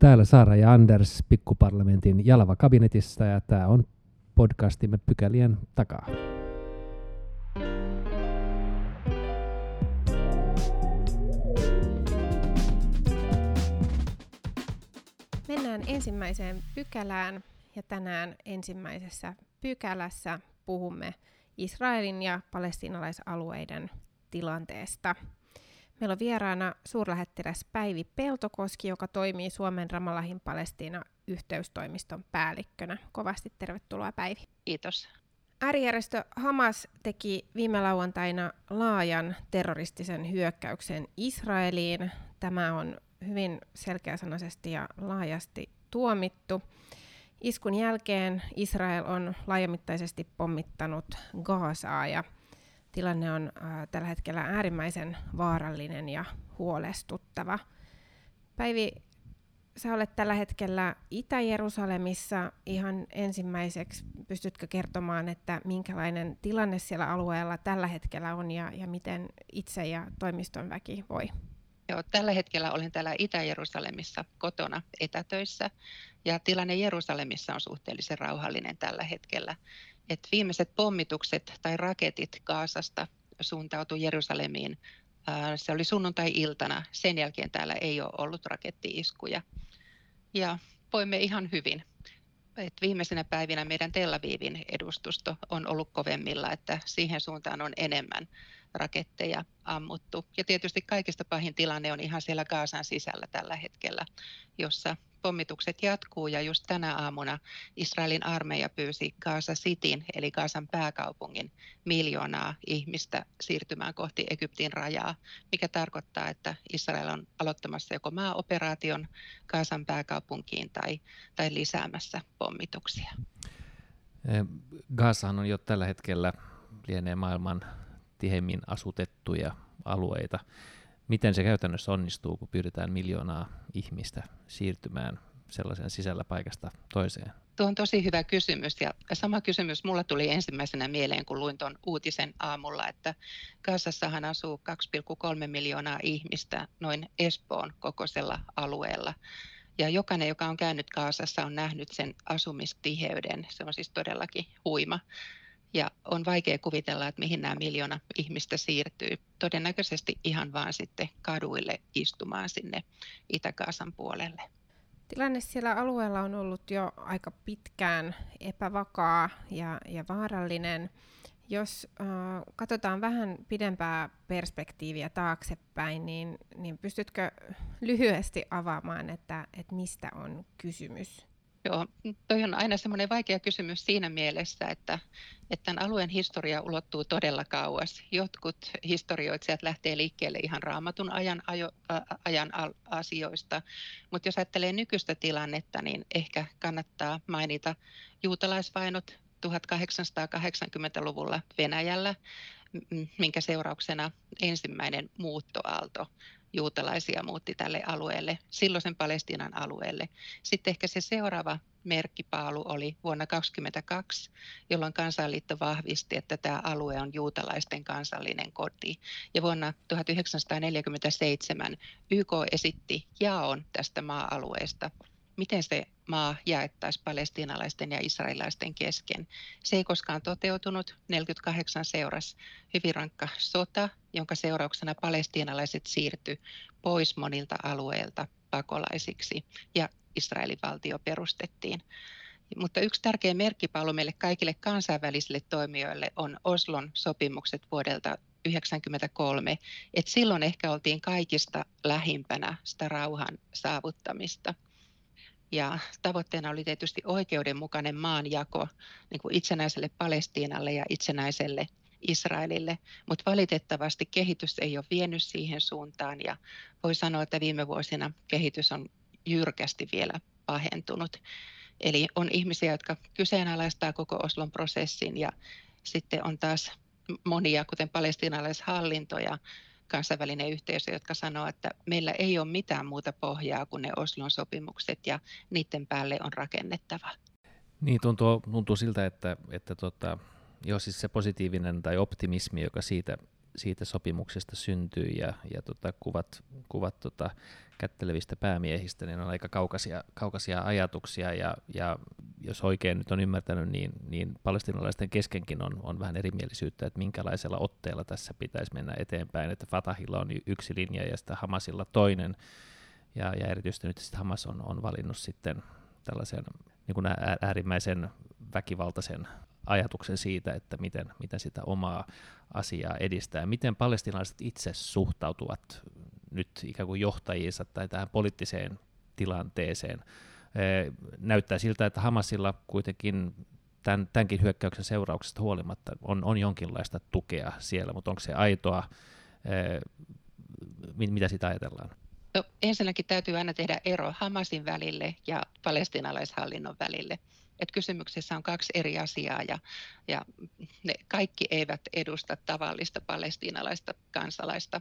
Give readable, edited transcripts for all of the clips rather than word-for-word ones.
Täällä Saara ja Anders Pikkuparlamentin Jalava-kabinetissa ja tämä on podcastimme Pykälien takaa. Mennään ensimmäiseen pykälään ja tänään ensimmäisessä pykälässä puhumme Israelin ja palestiinalaisalueiden tilanteesta. Meillä on vieraana suurlähettiläs Päivi Peltokoski, joka toimii Suomen Ramalahin-Palestina-yhteystoimiston päällikkönä. Kovasti tervetuloa, Päivi. Kiitos. Äärijärjestö Hamas teki viime lauantaina laajan terroristisen hyökkäyksen Israeliin. Tämä on hyvin selkeäsanaisesti ja laajasti tuomittu. Iskun jälkeen Israel on laajamittaisesti pommittanut Gazaa ja tilanne on tällä hetkellä äärimmäisen vaarallinen ja huolestuttava. Päivi, sä olet tällä hetkellä Itä-Jerusalemissa. Ihan ensimmäiseksi pystytkö kertomaan, että minkälainen tilanne siellä alueella tällä hetkellä on ja miten itse ja toimiston väki voi? Joo, tällä hetkellä olen täällä Itä-Jerusalemissa kotona etätöissä ja tilanne Jerusalemissa on suhteellisen rauhallinen tällä hetkellä. Et viimeiset pommitukset tai raketit Gaasasta suuntautui Jerusalemiin. Se oli sunnuntai-iltana. Sen jälkeen täällä ei ole ollut raketti-iskuja. Ja voimme ihan hyvin. Et viimeisenä päivinä meidän Tel Avivin edustusto on ollut kovemmilla, että siihen suuntaan on enemmän raketteja ammuttu. Ja tietysti kaikista pahin tilanne on ihan siellä Gaasan sisällä tällä hetkellä, jossa pommitukset jatkuu ja just tänä aamuna Israelin armeija pyysi Gaza Cityn eli Gaasan pääkaupungin 1 miljoonaa ihmistä siirtymään kohti Egyptin rajaa, mikä tarkoittaa, että Israel on aloittamassa joko maaoperaation Gaasan pääkaupunkiin tai lisäämässä pommituksia. Gaasahan on jo tällä hetkellä lienee maailman tiheimmin asutettuja alueita. Miten se käytännössä onnistuu, kun pyydetään 1 miljoonaa ihmistä siirtymään sellaisen sisällä paikasta toiseen? Tuo on tosi hyvä kysymys ja sama kysymys mulla tuli ensimmäisenä mieleen, kun luin tuon uutisen aamulla, että Gazassahan asuu 2,3 miljoonaa ihmistä noin Espoon kokoisella alueella. Ja jokainen, joka on käynyt Gazassa, on nähnyt sen asumistiheyden. Se on siis todellakin huima. Ja on vaikea kuvitella, että mihin nämä 1 miljoona ihmistä siirtyy. Todennäköisesti ihan vaan sitten kaduille istumaan sinne Itä-Gaasan puolelle. Tilanne siellä alueella on ollut jo aika pitkään epävakaa ja vaarallinen. Jos katsotaan vähän pidempää perspektiiviä taaksepäin, niin pystytkö lyhyesti avaamaan, että mistä on kysymys? Joo, toi on aina semmoinen vaikea kysymys siinä mielessä, että tämän alueen historia ulottuu todella kauas. Jotkut historioitsijat lähtee liikkeelle ihan Raamatun ajan asioista, mutta jos ajattelee nykyistä tilannetta, niin ehkä kannattaa mainita juutalaisvainot 1880-luvulla Venäjällä, minkä seurauksena ensimmäinen muuttoaalto. Juutalaisia muutti tälle alueelle, silloisen Palestiinan alueelle. Sitten ehkä se seuraava merkkipaalu oli vuonna 1922, jolloin Kansainliitto vahvisti, että tämä alue on juutalaisten kansallinen koti. Ja vuonna 1947 YK esitti jaon tästä maa-alueesta. Miten se maa jaettaisiin palestiinalaisten ja israelilaisten kesken. Se ei koskaan toteutunut. 48 seurasi hyvin rankka sota, jonka seurauksena palestiinalaiset siirtyi pois monilta alueilta pakolaisiksi ja Israelin valtio perustettiin. Mutta yksi tärkeä merkkipaalu meille kaikille kansainvälisille toimijoille on Oslon sopimukset vuodelta 1993, että silloin ehkä oltiin kaikista lähimpänä sitä rauhan saavuttamista. Ja tavoitteena oli tietysti oikeudenmukainen maanjako niin kuin itsenäiselle Palestiinalle ja itsenäiselle Israelille, mutta valitettavasti kehitys ei ole vienyt siihen suuntaan ja voi sanoa, että viime vuosina kehitys on jyrkästi vielä pahentunut. Eli on ihmisiä, jotka kyseenalaistaa koko Oslon prosessin ja sitten on taas monia, kuten palestiinalaishallinto ja kansainvälinen yhteisö, jotka sanoo, että meillä ei ole mitään muuta pohjaa kuin ne Oslon sopimukset ja niiden päälle on rakennettava. Niin, tuntuu siltä, että jos siis se positiivinen tai optimismi, joka siitä siitä sopimuksesta syntyi ja kuvat kättelevistä päämiehistä, niin on aika kaukaisia ajatuksia ja jos oikein nyt on ymmärtänyt, niin palestiinalaisten keskenkin on vähän erimielisyyttä, että minkälaisella otteella tässä pitäisi mennä eteenpäin, että Fatahilla on yksi linja ja sitä Hamasilla toinen ja erityisesti nyt sitten Hamas on valinnut sitten tällaisen niin kuin äärimmäisen väkivaltaisen ajatuksen siitä, että miten sitä omaa asiaa edistää. Miten palestiinalaiset itse suhtautuvat nyt ikään kuin johtajiinsa tai tähän poliittiseen tilanteeseen? Näyttää siltä, että Hamasilla kuitenkin tämänkin hyökkäyksen seurauksesta huolimatta on jonkinlaista tukea siellä, mutta onko se aitoa? Mitä siitä ajatellaan? No, ensinnäkin täytyy aina tehdä ero Hamasin välille ja palestiinalaishallinnon välille. Että kysymyksessä on kaksi eri asiaa ja ne kaikki eivät edusta tavallista palestiinalaista kansalaista.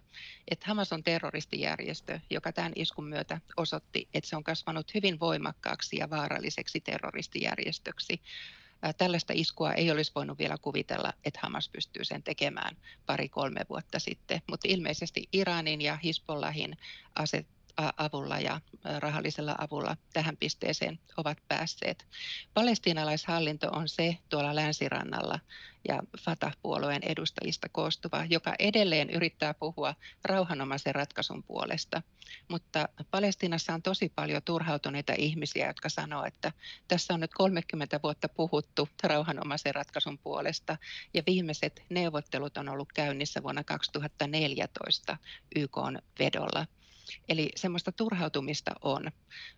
Että Hamas on terroristijärjestö, joka tämän iskun myötä osoitti, että se on kasvanut hyvin voimakkaaksi ja vaaralliseksi terroristijärjestöksi. Tällaista iskua ei olisi voinut vielä kuvitella, että Hamas pystyy sen tekemään 2-3 vuotta sitten, mutta ilmeisesti Iranin ja Hisbollahin avulla ja rahallisella avulla tähän pisteeseen ovat päässeet. Palestiinalaishallinto on se tuolla länsirannalla ja Fatah-puolueen edustajista koostuva, joka edelleen yrittää puhua rauhanomaisen ratkaisun puolesta. Mutta Palestiinassa on tosi paljon turhautuneita ihmisiä, jotka sanoo, että tässä on nyt 30 vuotta puhuttu rauhanomaisen ratkaisun puolesta ja viimeiset neuvottelut on ollut käynnissä vuonna 2014 YK:n vedolla. Eli semmoista turhautumista on.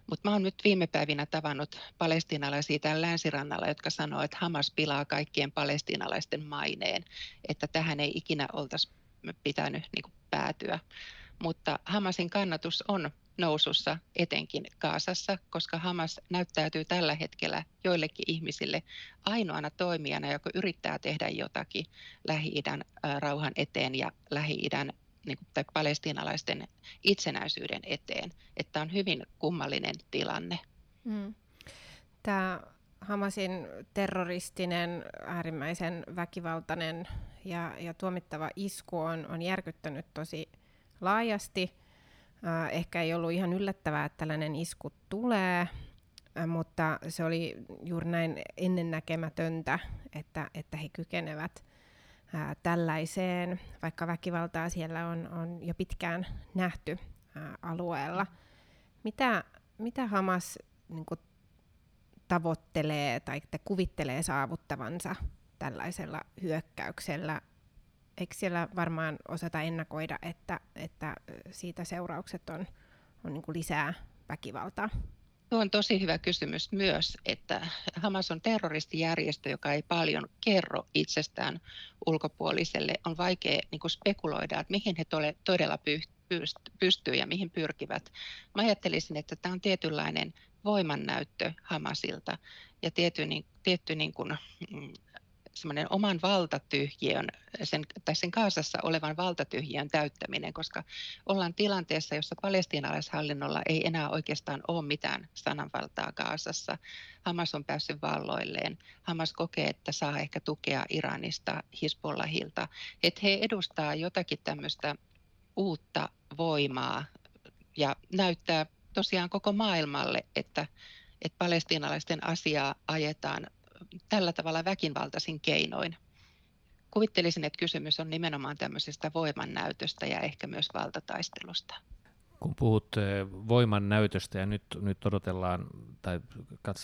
Mutta mä oon nyt viime päivinä tavannut palestiinalaisia täällä länsirannalla, jotka sanoo, että Hamas pilaa kaikkien palestiinalaisten maineen, että tähän ei ikinä oltaisi pitänyt niin päätyä. Mutta Hamasin kannatus on nousussa etenkin Kaasassa, koska Hamas näyttäytyy tällä hetkellä joillekin ihmisille ainoana toimijana, joka yrittää tehdä jotakin Lähi-idän rauhan eteen ja Lähi-idän tai palestiinalaisten itsenäisyyden eteen, että on hyvin kummallinen tilanne. Tämä Hamasin terroristinen, äärimmäisen väkivaltainen ja tuomittava isku on järkyttänyt tosi laajasti. Ehkä ei ollut ihan yllättävää, että tällainen isku tulee, mutta se oli juuri näin ennennäkemätöntä, että he kykenevät tällaiseen, vaikka väkivaltaa siellä on jo pitkään nähty alueella. Mitä Hamas niin kuin tavoittelee tai kuvittelee saavuttavansa tällaisella hyökkäyksellä? Eikö siellä varmaan osata ennakoida, että siitä seuraukset on niin kuin lisää väkivaltaa? Tuo on tosi hyvä kysymys myös, että Hamas on terroristijärjestö, joka ei paljon kerro itsestään ulkopuoliselle. On vaikea niin kuin spekuloida, että mihin he todella pystyy ja mihin pyrkivät. Mä ajattelisin, että tämä on tietynlainen voimannäyttö Hamasilta ja tietty niin kuin, semmoinen oman valtatyhjiön, sen Gazassa olevan valtatyhjiön täyttäminen, koska ollaan tilanteessa, jossa palestiinalaishallinnolla ei enää oikeastaan ole mitään sananvaltaa Gazassa. Hamas on päässyt valloilleen. Hamas kokee, että saa ehkä tukea Iranista, Hisbollahilta. Että he edustaa jotakin tämmöistä uutta voimaa ja näyttää tosiaan koko maailmalle, että palestiinalaisten asiaa ajetaan tällä tavalla väkivaltaisin keinoin. Kuvittelisin, että kysymys on nimenomaan tämmöisestä voimannäytöstä ja ehkä myös valtataistelusta. Kun puhut voimannäytöstä ja nyt odotellaan tai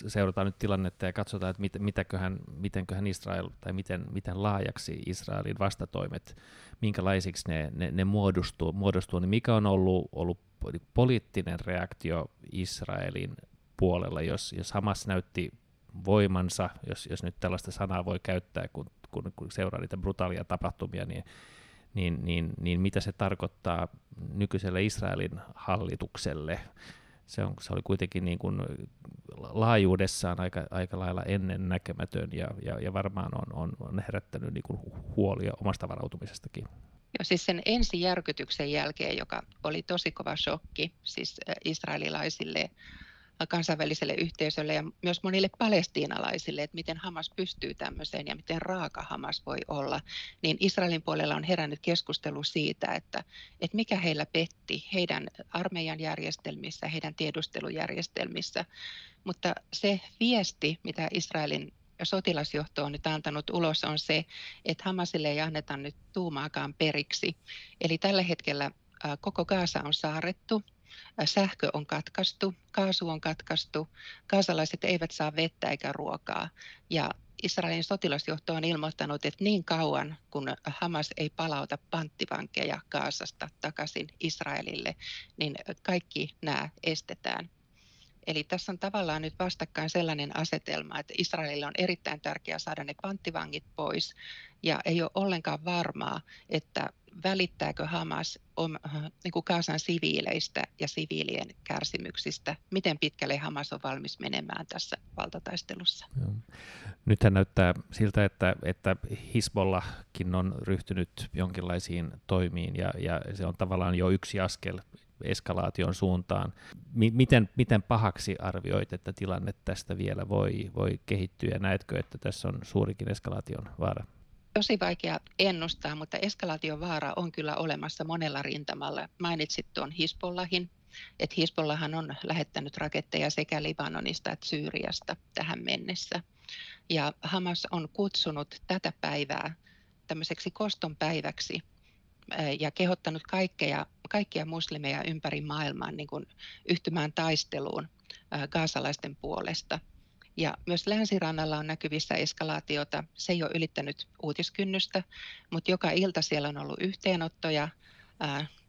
seurataan nyt tilannetta ja katsotaan, että mitenköhän Israel tai miten laajaksi Israelin vastatoimet, minkälaisiksi ne muodostuu, niin mikä on ollut poliittinen reaktio Israelin puolella, jos Hamas näytti voimansa, jos nyt tällaista sanaa voi käyttää, kun seuraa niitä brutaalia tapahtumia, niin mitä se tarkoittaa nykyiselle Israelin hallitukselle? Se oli kuitenkin niin kuin laajuudessaan aika lailla ennennäkemätön ja varmaan on herättänyt niin kuin huolia omasta varautumisestakin. Joo, siis sen ensi järkytyksen jälkeen, joka oli tosi kova shokki siis israelilaisille, kansainväliselle yhteisölle ja myös monille palestiinalaisille, että miten Hamas pystyy tämmöiseen ja miten raaka Hamas voi olla, niin Israelin puolella on herännyt keskustelu siitä, että mikä heillä petti heidän armeijan järjestelmissä, heidän tiedustelujärjestelmissä. Mutta se viesti, mitä Israelin sotilasjohto on nyt antanut ulos, on se, että Hamasille ei anneta nyt tuumaakaan periksi. Eli tällä hetkellä koko Gaza on saarrettu. Sähkö on katkaistu, kaasu on katkaistu, gazalaiset eivät saa vettä eikä ruokaa. Ja Israelin sotilasjohto on ilmoittanut, että niin kauan kun Hamas ei palauta panttivankeja Gazasta takaisin Israelille, niin kaikki nämä estetään. Eli tässä on tavallaan nyt vastakkain sellainen asetelma, että Israelille on erittäin tärkeää saada ne panttivangit pois ja ei ole ollenkaan varmaa, että välittääkö Hamas niin Gazan siviileistä ja siviilien kärsimyksistä? Miten pitkälle Hamas on valmis menemään tässä valtataistelussa? Joo. Nythän näyttää siltä, että Hisbollahkin on ryhtynyt jonkinlaisiin toimiin ja se on tavallaan jo yksi askel eskalaation suuntaan. Miten pahaksi arvioit, että tilanne tästä vielä voi kehittyä ja näetkö, että tässä on suurikin eskalaation vaara? Tosi vaikea ennustaa, mutta eskalaation vaara on kyllä olemassa monella rintamalla. Mainitsit tuon Hisbollahin, että Hisbollahan on lähettänyt raketteja sekä Libanonista että Syyriasta tähän mennessä. Ja Hamas on kutsunut tätä päivää tämmöiseksi koston päiväksi ja kehottanut kaikkia muslimeja ympäri maailmaa niin kuin yhtymään taisteluun gazalaisten puolesta. Ja myös länsirannalla on näkyvissä eskalaatiota. Se ei ole ylittänyt uutiskynnystä, mutta joka ilta siellä on ollut yhteenottoja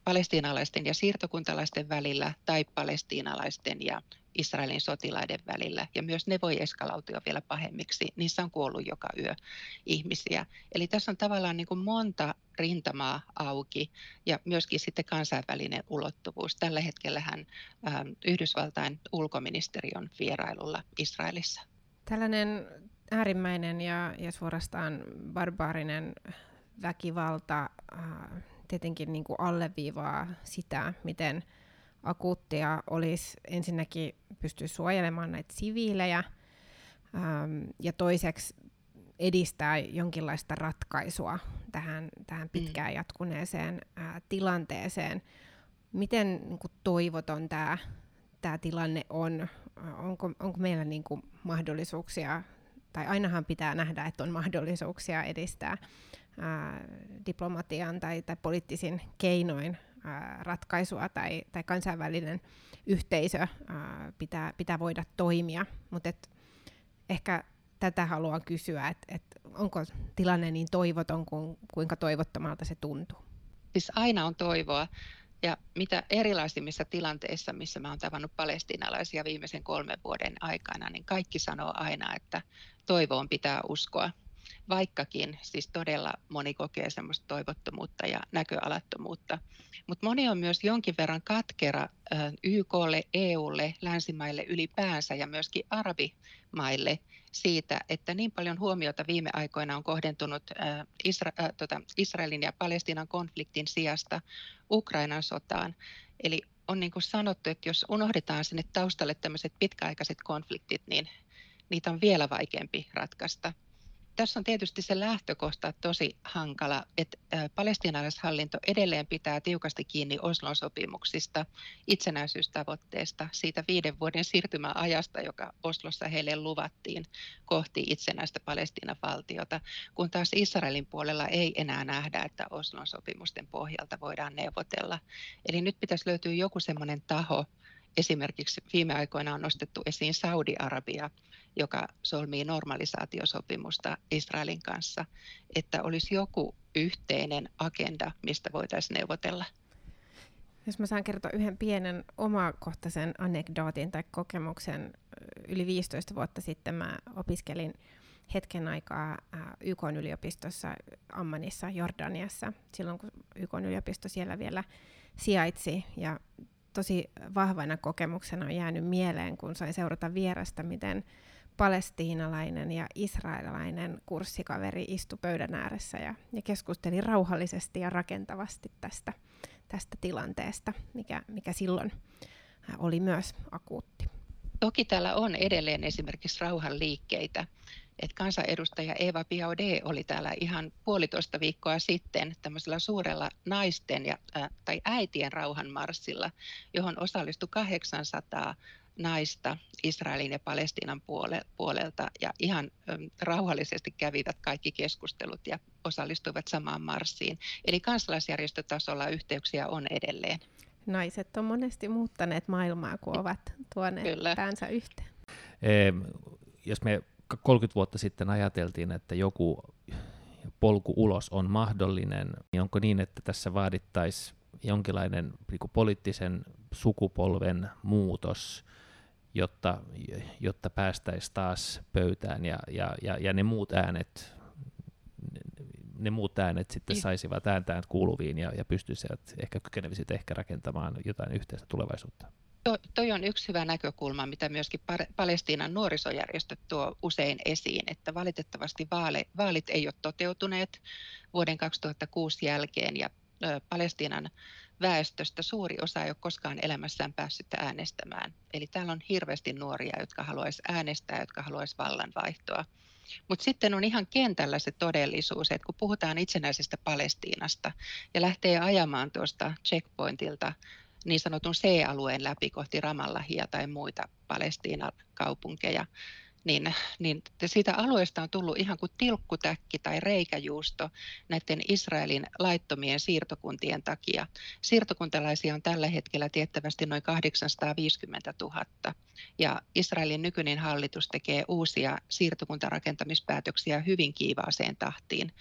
palestiinalaisten ja siirtokuntalaisten välillä tai palestiinalaisten ja Israelin sotilaiden välillä. Ja myös ne voi eskalautua vielä pahemmiksi. Niissä on kuollut joka yö ihmisiä. Eli tässä on tavallaan niin kuin monta rintamaa auki ja myöskin sitten kansainvälinen ulottuvuus. Tällä hetkellähän Yhdysvaltain ulkoministeri on vierailulla Israelissa. Tällainen äärimmäinen ja suorastaan barbaarinen väkivalta tietenkin niin kuin alleviivaa sitä, miten akuuttia olisi ensinnäkin pystyä suojelemaan näitä siviilejä ja toiseksi edistää jonkinlaista ratkaisua tähän pitkään jatkuneeseen tilanteeseen. Miten niin kuin toivoton tämä tilanne on? Onko meillä niin kuin mahdollisuuksia, tai ainahan pitää nähdä, että on mahdollisuuksia edistää diplomatian tai poliittisin keinoin ratkaisua tai kansainvälinen yhteisö pitää voida toimia, mutta ehkä tätä haluan kysyä, että onko tilanne niin toivoton kuin kuinka toivottomalta se tuntuu? Siis aina on toivoa ja mitä erilaisimmissa tilanteissa, missä mä oon tavannut palestiinalaisia viimeisen 3 vuoden aikana, niin kaikki sanoo aina, että toivoon pitää uskoa. Vaikkakin siis todella moni kokee semmoista toivottomuutta ja näköalattomuutta. Mutta moni on myös jonkin verran katkera YK:lle, EU:lle, länsimaille ylipäänsä ja myöskin arabimaille siitä, että niin paljon huomiota viime aikoina on kohdentunut Israelin ja Palestiinan konfliktin sijasta Ukrainan sotaan. Eli on niin kuin sanottu, että jos unohdetaan sinne taustalle tämmöiset pitkäaikaiset konfliktit, niin niitä on vielä vaikeampi ratkaista. Tässä on tietysti se lähtökohta tosi hankala, että palestiinalaishallinto edelleen pitää tiukasti kiinni Oslon sopimuksista, itsenäisyystavoitteesta, siitä 5 vuoden siirtymäajasta, joka Oslossa heille luvattiin kohti itsenäistä Palestiinan valtiota, kun taas Israelin puolella ei enää nähdä, että Oslon sopimusten pohjalta voidaan neuvotella. Eli nyt pitäisi löytyä joku semmoinen taho. Esimerkiksi viime aikoina on nostettu esiin Saudi-Arabia, joka solmii normalisaatiosopimusta Israelin kanssa, että olisi joku yhteinen agenda, mistä voitaisiin neuvotella. Jos mä saan kertoa yhden pienen omakohtaisen anekdootin tai kokemuksen. Yli 15 vuotta sitten mä opiskelin hetken aikaa YK yliopistossa Ammanissa, Jordaniassa, silloin kun YK yliopisto siellä vielä sijaitsi ja tosi vahvana kokemuksena on jäänyt mieleen, kun sain seurata vierestä, miten palestiinalainen ja israelilainen kurssikaveri istui pöydän ääressä ja keskusteli rauhallisesti ja rakentavasti tästä tilanteesta, mikä silloin oli myös akuutti. Toki täällä on edelleen esimerkiksi rauhanliikkeitä. Et kansanedustaja Eva Biaudet oli täällä ihan puolitoista viikkoa sitten tämmöisellä suurella naisten tai äitien rauhanmarssilla, johon osallistui 800 naista Israelin ja Palestiinan puolelta ja ihan rauhallisesti kävivät kaikki keskustelut ja osallistuivat samaan marssiin. Eli kansalaisjärjestötasolla yhteyksiä on edelleen. Naiset on monesti muuttaneet maailmaa, kun ovat tuoneet päänsä yhteen. Jos me 30 vuotta sitten ajateltiin, että joku polku ulos on mahdollinen, niin onko niin, että tässä vaadittaisiin jonkinlainen poliittisen sukupolven muutos, jotta päästäisiin taas pöytään ja ne muut äänet sitten saisivat ääntään kuuluviin ja pystyisivät ehkä kykenevisivät rakentamaan jotain yhteistä tulevaisuutta? Toi on yksi hyvä näkökulma, mitä myöskin Palestiinan nuorisojärjestöt tuo usein esiin, että valitettavasti vaalit ei ole toteutuneet vuoden 2006 jälkeen ja Palestiinan väestöstä suuri osa ei ole koskaan elämässään päässyt äänestämään. Eli täällä on hirveästi nuoria, jotka haluaisi äänestää, jotka haluaisi vallanvaihtoa. Mutta sitten on ihan kentällä se todellisuus, että kun puhutaan itsenäisestä Palestiinasta ja lähtee ajamaan tuosta checkpointilta niin sanotun C-alueen läpi kohti Ramallahia tai muita Palestiinan kaupunkeja, niin siitä alueesta on tullut ihan kuin tilkkutäkki tai reikäjuusto näiden Israelin laittomien siirtokuntien takia. Siirtokuntalaisia on tällä hetkellä tiettävästi noin 850 000. Ja Israelin nykyinen hallitus tekee uusia siirtokuntarakentamispäätöksiä hyvin kiivaaseen tahtiin.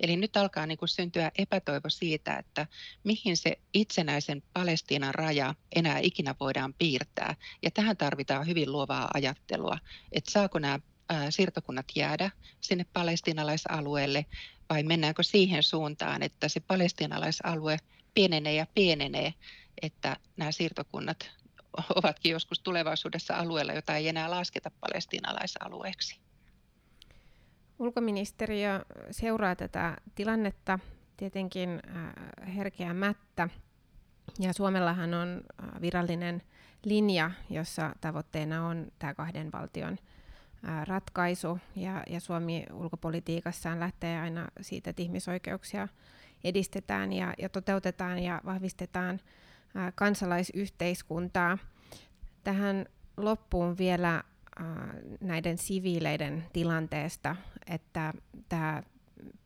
Eli nyt alkaa niin kuin syntyä epätoivo siitä, että mihin se itsenäisen Palestiinan raja enää ikinä voidaan piirtää. Ja tähän tarvitaan hyvin luovaa ajattelua, että saako nämä siirtokunnat jäädä sinne palestiinalaisalueelle vai mennäänkö siihen suuntaan, että se palestiinalaisalue pienenee ja pienenee, että nämä siirtokunnat ovatkin joskus tulevaisuudessa alueella, jota ei enää lasketa palestiinalaisalueeksi. Ulkoministeriö seuraa tätä tilannetta tietenkin herkeämättä. Ja Suomellahan on virallinen linja, jossa tavoitteena on tämä kahden valtion ratkaisu. Ja Suomi ulkopolitiikassaan lähtee aina siitä, että ihmisoikeuksia edistetään ja toteutetaan ja vahvistetaan kansalaisyhteiskuntaa. Tähän loppuun vielä näiden siviileiden tilanteesta, että tämä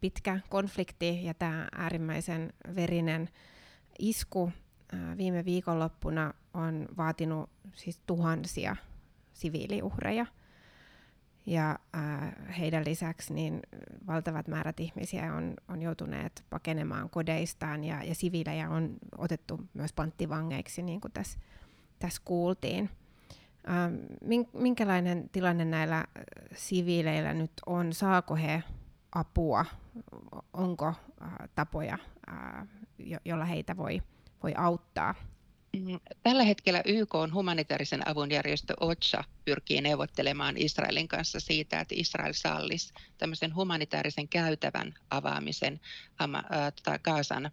pitkä konflikti ja tämä äärimmäisen verinen isku viime viikonloppuna on vaatinut siis tuhansia siviiliuhreja. Ja heidän lisäksi niin valtavat määrät ihmisiä on joutuneet pakenemaan kodeistaan ja siviilejä on otettu myös panttivangeiksi, niin kuin tässä kuultiin. Minkälainen tilanne näillä siviileillä nyt on? Saako he apua? Onko tapoja, jolla heitä voi auttaa? Tällä hetkellä YK on humanitaarisen avun järjestö Ocha pyrkii neuvottelemaan Israelin kanssa siitä, että Israel sallisi tämmöisen humanitaarisen käytävän avaamisen Gaasan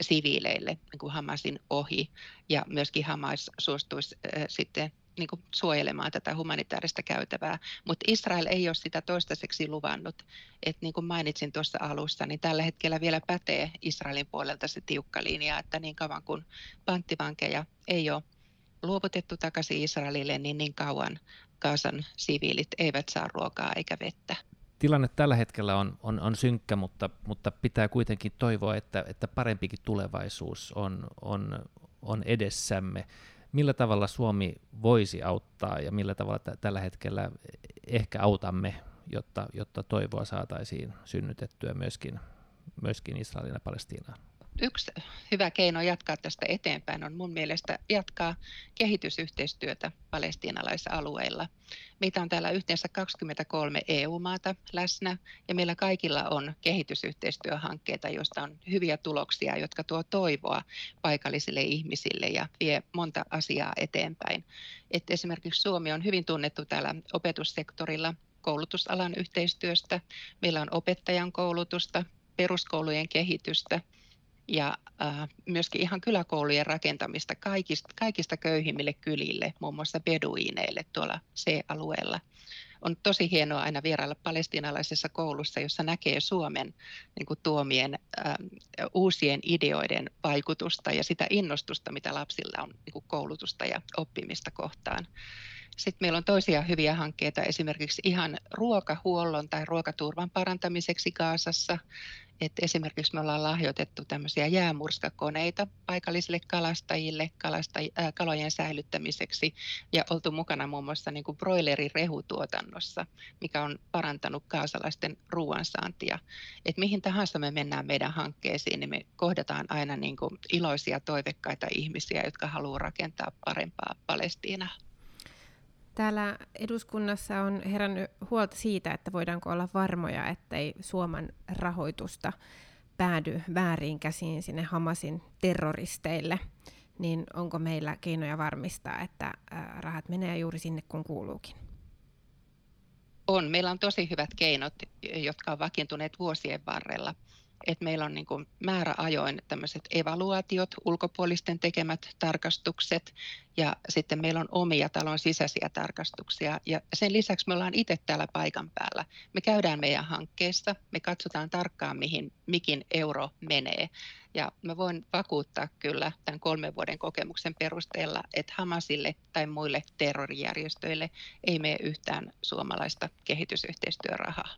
siviileille niin kuin Hamasin ohi, ja myöskin Hamas suostuisi sitten niin kuin suojelemaan tätä humanitaarista käytävää, mutta Israel ei ole sitä toistaiseksi luvannut. Et niin kuin mainitsin tuossa alussa, niin tällä hetkellä vielä pätee Israelin puolelta se tiukka linja, että niin kauan kun panttivankeja ei ole luovutettu takaisin Israelille, niin kauan Gaasan siviilit eivät saa ruokaa eikä vettä. Tilanne tällä hetkellä on synkkä, mutta pitää kuitenkin toivoa, että parempikin tulevaisuus on edessämme. Millä tavalla Suomi voisi auttaa ja millä tavalla tällä hetkellä ehkä autamme, jotta toivoa saataisiin synnytettyä myöskin Israelin ja Palestiinaan? Yksi hyvä keino jatkaa tästä eteenpäin on mun mielestä jatkaa kehitysyhteistyötä palestiinalaisalueilla. Meitä on täällä yhteensä 23 EU-maata läsnä ja meillä kaikilla on kehitysyhteistyöhankkeita, joista on hyviä tuloksia, jotka tuo toivoa paikallisille ihmisille ja vie monta asiaa eteenpäin. Et esimerkiksi Suomi on hyvin tunnettu täällä opetussektorilla koulutusalan yhteistyöstä. Meillä on opettajan koulutusta, peruskoulujen kehitystä. Ja myöskin ihan kyläkoulujen rakentamista kaikista köyhimmille kylille, muun muassa beduineille tuolla C-alueella. On tosi hienoa aina vierailla palestiinalaisessa koulussa, jossa näkee Suomen niin kuin tuomien uusien ideoiden vaikutusta ja sitä innostusta, mitä lapsilla on niin kuin koulutusta ja oppimista kohtaan. Sitten meillä on toisia hyviä hankkeita esimerkiksi ihan ruokahuollon tai ruokaturvan parantamiseksi Gazassa. Et esimerkiksi me ollaan lahjoitettu tämmöisiä jäämurskakoneita paikallisille kalastajille kalojen säilyttämiseksi ja oltu mukana muun muassa niin kuin broilerin rehutuotannossa, mikä on parantanut kaasalaisten ruoansaantia. Et mihin tahansa me mennään meidän hankkeisiin, niin me kohdataan aina niin kuin iloisia, toivekkaita ihmisiä, jotka haluaa rakentaa parempaa Palestiinaa. Täällä eduskunnassa on herännyt huolta siitä, että voidaanko olla varmoja, ettei Suomen rahoitusta päädy vääriin käsiin sinne Hamasin terroristeille. Niin onko meillä keinoja varmistaa, että rahat menee juuri sinne, kun kuuluukin? On. Meillä on tosi hyvät keinot, jotka on vakiintuneet vuosien varrella. Et meillä on niin kuin määräajoin tämmöiset evaluaatiot, ulkopuolisten tekemät tarkastukset ja sitten meillä on omia talon sisäisiä tarkastuksia ja sen lisäksi me ollaan itse täällä paikan päällä. Me käydään meidän hankkeessa, me katsotaan tarkkaan mihin mikin euro menee ja mä voin vakuuttaa kyllä tämän 3 vuoden kokemuksen perusteella, että Hamasille tai muille terrorijärjestöille ei mene yhtään suomalaista kehitysyhteistyörahaa.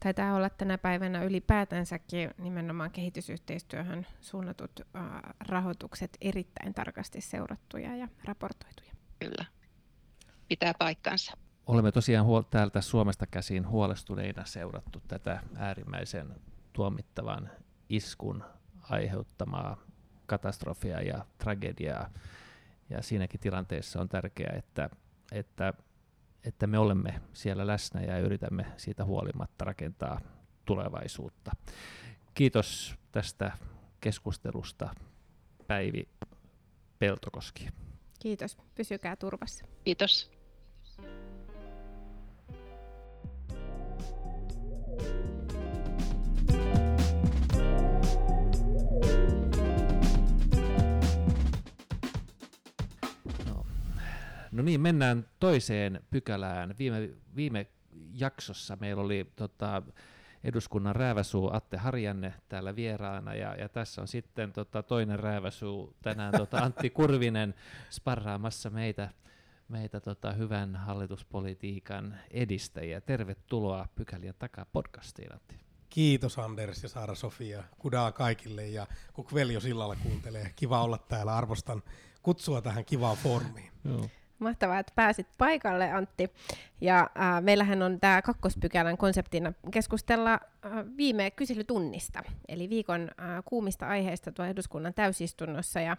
Taitaa olla tänä päivänä ylipäätänsäkin nimenomaan kehitysyhteistyöhön suunnatut rahoitukset erittäin tarkasti seurattuja ja raportoituja. Kyllä, pitää paikkansa. Olemme tosiaan täältä Suomesta käsin huolestuneina seurattu tätä äärimmäisen tuomittavan iskun aiheuttamaa katastrofia ja tragediaa. Ja siinäkin tilanteessa on tärkeää, että me olemme siellä läsnä ja yritämme siitä huolimatta rakentaa tulevaisuutta. Kiitos tästä keskustelusta, Päivi Peltokoski. Kiitos. Pysykää turvassa. Kiitos. No niin, mennään toiseen pykälään. Viime jaksossa meillä oli eduskunnan rääväsuu Atte Harjanne täällä vieraana, ja tässä on sitten toinen rääväsuu tänään Antti Kurvinen sparraamassa meitä hyvän hallituspolitiikan edistäjiä. Tervetuloa Pykälien takaa -podcastiin, Antti. Kiitos Anders ja Saara-Sofia. Kudaa kaikille ja kun Kveljo sillalla kuuntelee. Kiva olla täällä. Arvostan kutsua tähän kivaan foorumiin. Mahtavaa, että pääsit paikalle, Antti. Ja meillähän on tämä 2. pykälän konseptina keskustella viime kyselytunnista, eli viikon kuumista aiheista tuolla eduskunnan täysistunnossa. Ja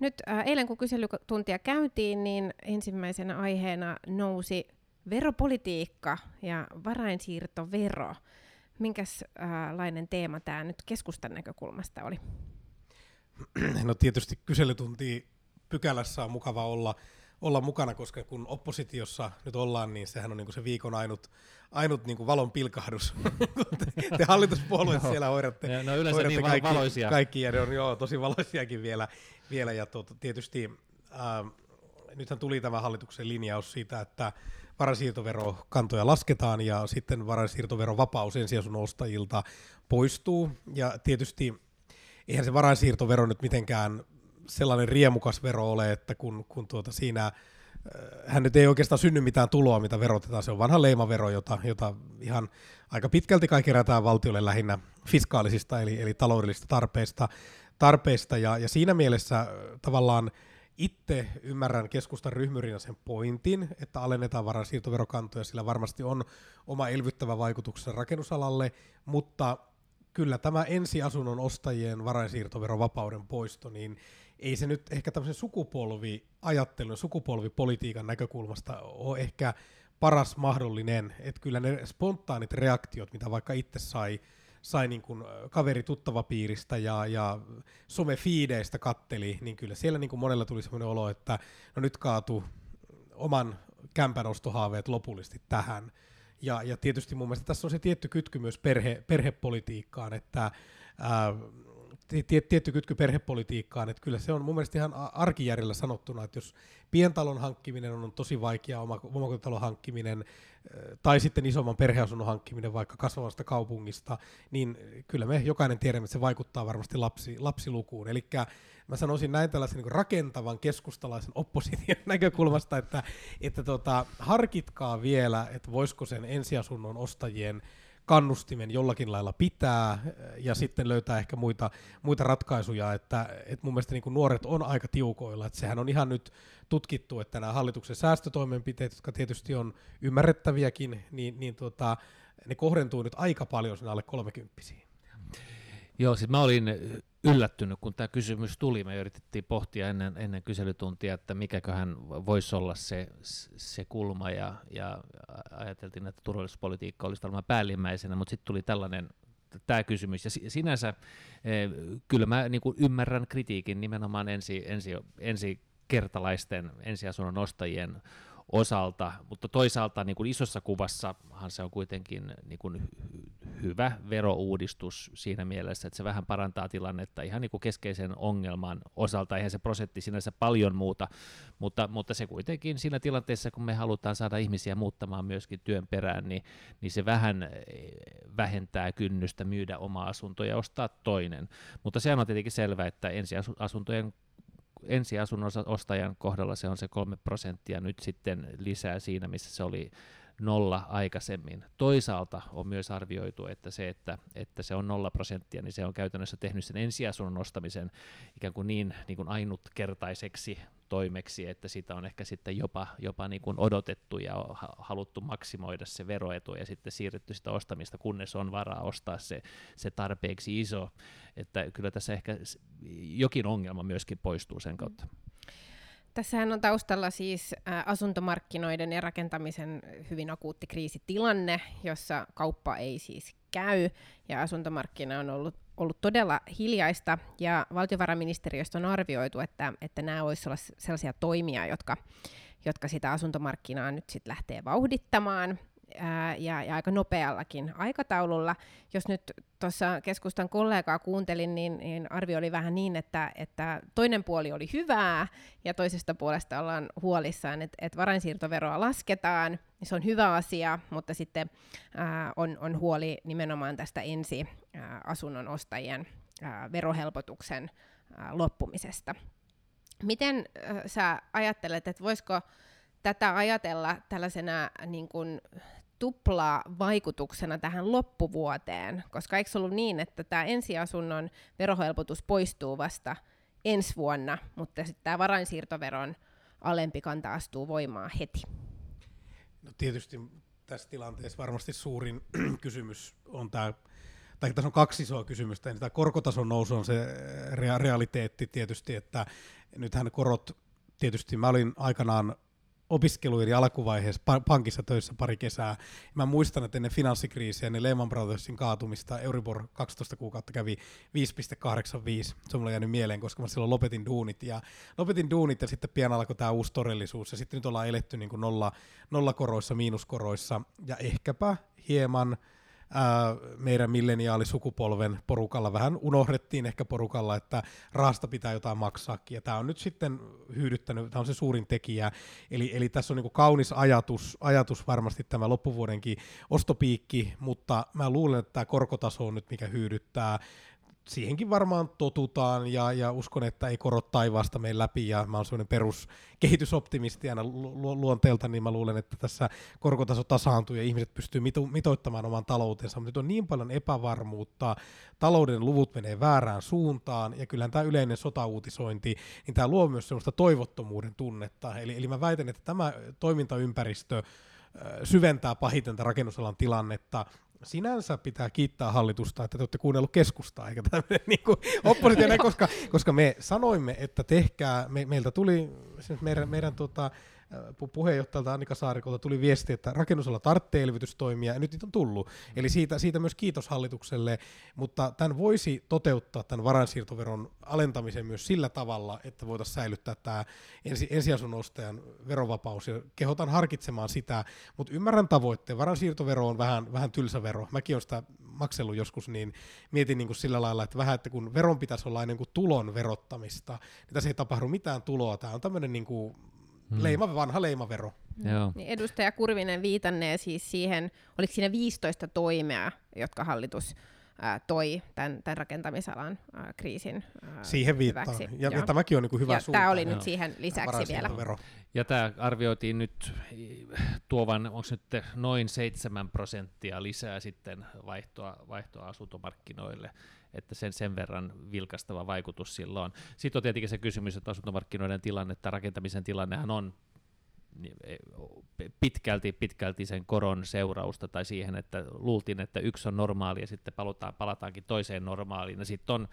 nyt eilen, kun kyselytuntia käytiin, niin ensimmäisenä aiheena nousi veropolitiikka ja varainsiirtovero. Minkälainen teema tämä nyt keskustan näkökulmasta oli? No tietysti kyselytunti pykälässä on mukava olla mukana, koska kun oppositiossa nyt ollaan, niin sehän on niin kuin se viikon ainut niin kuin valon pilkahdus. Te hallituspuolueet siellä hoidatte, no yleensä hoidatte niin kaikki ja ne on tosi valoisiakin vielä. Ja tietysti nythän tuli tämä hallituksen linjaus siitä, että varainsiirtoverokantoja lasketaan ja sitten varainsiirtoverovapaus ensiasunnon ostajilta poistuu. Ja tietysti eihän se varainsiirtovero nyt mitenkään sellainen riemukas vero ole, että kun siinä hän nyt ei oikeastaan synny mitään tuloa, mitä verotetaan. Se on vanha leimavero, jota ihan aika pitkälti kai kerätään valtiolle lähinnä fiskaalisista eli taloudellisista tarpeista. Ja siinä mielessä tavallaan itse ymmärrän keskustan ryhmyrinä sen pointin, että alennetaan varainsiirtoverokantoja, sillä varmasti on oma elvyttävä vaikutuksensa rakennusalalle, mutta kyllä tämä ensiasunnon ostajien varainsiirtoverovapauden poisto, niin ei se nyt ehkä tämmöisen sukupolviajattelun, sukupolvipolitiikan näkökulmasta ole ehkä paras mahdollinen, että kyllä ne spontaanit reaktiot, mitä vaikka itse sai niin kuin kaveri tuttavapiiristä ja somefiideistä katteli, niin kyllä siellä niin kuin monella tuli semmoinen olo, että no nyt kaatui oman kämpän ostohaaveet lopullisesti tähän. Ja tietysti mun mielestä tässä on se tietty kytky myös perhepolitiikkaan, että tietty kytky perhepolitiikkaan, että kyllä se on mun mielestä ihan arkijärjellä sanottuna, että jos pientalon hankkiminen on tosi vaikeaa, omakotitalon hankkiminen tai sitten isomman perheasunnon hankkiminen vaikka kasvavasta kaupungista, niin kyllä me jokainen tiedämme, että se vaikuttaa varmasti lapsilukuun. Eli mä sanoisin näin tällaisen niin rakentavan keskustalaisen opposition näkökulmasta, että harkitkaa vielä, että voisiko sen ensiasunnon ostajien kannustimen jollakin lailla pitää ja sitten löytää ehkä muita ratkaisuja, että mun mielestä niin kuin nuoret on aika tiukoilla, että sehän on ihan nyt tutkittu, että nämä hallituksen säästötoimenpiteet, jotka tietysti on ymmärrettäviäkin, niin ne kohdentuu nyt aika paljon sinne alle 30-vuotiaisiin. Joo, siis mä olin yllättynyt, kun tämä kysymys tuli. Me yritettiin pohtia ennen kyselytuntia, että mikäköhän voisi olla se kulma, ja ajateltiin, että turvallisuuspolitiikka olisi varmaan päällimmäisenä, mutta sitten tuli tällainen tämä kysymys, ja sinänsä kyllä mä niin kuin ymmärrän kritiikin nimenomaan ensikertalaisten ensiasunnon ostajien osalta, mutta toisaalta niin kuin isossa kuvassahan se on kuitenkin niin kuin hyvä verouudistus siinä mielessä, että se vähän parantaa tilannetta ihan niin kuin keskeisen ongelman osalta. Eihän se prosentti sinänsä paljon muuta, mutta se kuitenkin siinä tilanteessa, kun me halutaan saada ihmisiä muuttamaan myöskin työn perään, niin se vähän vähentää kynnystä myydä oma asunto ja ostaa toinen. Mutta se on tietenkin selvä, että ensiasunnon ostajan kohdalla se on se 3% nyt sitten lisää siinä, missä se oli 0 aikaisemmin. Toisaalta on myös arvioitu, että se on 0%, niin se on käytännössä tehnyt sen ensiasunnon ostamisen ikään kuin niin kuin ainutkertaiseksi toimeksi, että sitä on ehkä sitten jopa niin kuin odotettu ja haluttu maksimoida se veroetu ja sitten siirretty sitä ostamista, kunnes on varaa ostaa se tarpeeksi iso. Että kyllä tässä ehkä jokin ongelma myöskin poistuu sen kautta. Tässähän on taustalla siis asuntomarkkinoiden ja rakentamisen hyvin akuutti kriisitilanne, jossa kauppa ei siis käy ja asuntomarkkina on ollut todella hiljaista, ja valtiovarainministeriöstä on arvioitu, että nämä voisivat olla sellaisia toimia, jotka sitä asuntomarkkinaa nyt sitten lähtee vauhdittamaan ja aika nopeallakin aikataululla. Jos nyt tuossa keskustan kollegaa kuuntelin, niin arvio oli vähän niin, että toinen puoli oli hyvää ja toisesta puolesta ollaan huolissaan, että varainsiirtoveroa lasketaan, niin se on hyvä asia, mutta sitten on huoli nimenomaan tästä ensiasunnon ostajien verohelpotuksen loppumisesta. Miten sä ajattelet, että voisiko tätä ajatella tällaisena niin kuin tuplavaikutuksena tähän loppuvuoteen, koska eikö ollut niin, että tämä ensiasunnon verohelpotus poistuu vasta ensi vuonna, mutta sitten tämä varainsiirtoveron alempi kanta astuu voimaan heti? No tietysti tässä tilanteessa varmasti suurin kysymys on tämä, tai tässä on kaksi isoa kysymystä, niin tämä korkotason nousu on se realiteetti tietysti, että nythän korot, tietysti mä olin aikanaan opiskeluiden alkuvaiheessa pankissa töissä pari kesää. Mä muistan, että ennen finanssikriisiä, ennen Lehman Brothersin kaatumista, Euribor 12 kuukautta kävi 5,85. Se on mulle jäänyt mieleen, koska mä silloin lopetin duunit ja sitten pian alkoi tämä uusi todellisuus. Ja sitten nyt ollaan eletty niin kuin nollakoroissa, miinuskoroissa ja ehkäpä hieman meidän milleniaalisukupolven porukalla vähän unohdettiin ehkä porukalla, että rahasta pitää jotain maksaakin, ja tämä on nyt sitten hyydyttänyt, tämä on se suurin tekijä, eli tässä on niin kuin kaunis ajatus varmasti tämä loppuvuodenkin ostopiikki, mutta mä luulen, että tämä korkotaso on nyt mikä hyydyttää. Siihenkin varmaan totutaan, ja uskon, että ei korot taivaasta mene läpi, ja mä oon sellainen peruskehitysoptimisti aina luonteelta, niin mä luulen, että tässä korkotaso tasaantuu ja ihmiset pystyy mitoittamaan oman taloutensa, mutta nyt on niin paljon epävarmuutta, talouden luvut menee väärään suuntaan, ja kyllähän tämä yleinen sotauutisointi, niin tämä luo myös sellaista toivottomuuden tunnetta, eli mä väitän, että tämä toimintaympäristö syventää pahiten tämän rakennusalan tilannetta. Sinänsä pitää kiittää hallitusta, että te olette kuunnellut keskustaa, eikä tämmöinen niin oppositioinen, koska me sanoimme, että tehkää, meiltä tuli meidän puheenjohtajalta Annika Saarikolta tuli viesti, että rakennusala tarvitsee elvytystoimia, ja nyt niitä on tullut. Eli siitä myös kiitos hallitukselle, mutta tämän voisi toteuttaa tämän varainsiirtoveron alentamisen myös sillä tavalla, että voitaisiin säilyttää tämä ensiasunnon ostajan verovapaus, ja kehotan harkitsemaan sitä, mutta ymmärrän tavoitteen. Varainsiirtovero on vähän tylsä vero. Mäkin olen sitä maksellut joskus, niin mietin niin kuin sillä lailla, että vähän, että kun veron pitäisi olla niin kuin tulon verottamista, niin tässä ei tapahdu mitään tuloa. Tämä on tämmöinen niin kuin vanha leimavero. Joo. Niin edustaja Kurvinen viitannee siis siihen, oliko siinä 15 toimea, jotka hallitus toi tämän rakentamisalan kriisin siihen viittaan. Hyväksi. Ja tämäkin on niin kuin hyvä suunta. Tämä oli nyt siihen lisäksi vielä. Ja tämä arvioitiin nyt tuovan, onko nyt noin 7% lisää sitten vaihtoa asuntomarkkinoille, että sen verran vilkastava vaikutus sillä on. Sitten on tietenkin se kysymys, että asuntomarkkinoiden tilanne tai rakentamisen tilannehan on pitkälti sen koron seurausta tai siihen, että luultiin, että yksi on normaali ja sitten palataankin toiseen normaaliin. Ja sitten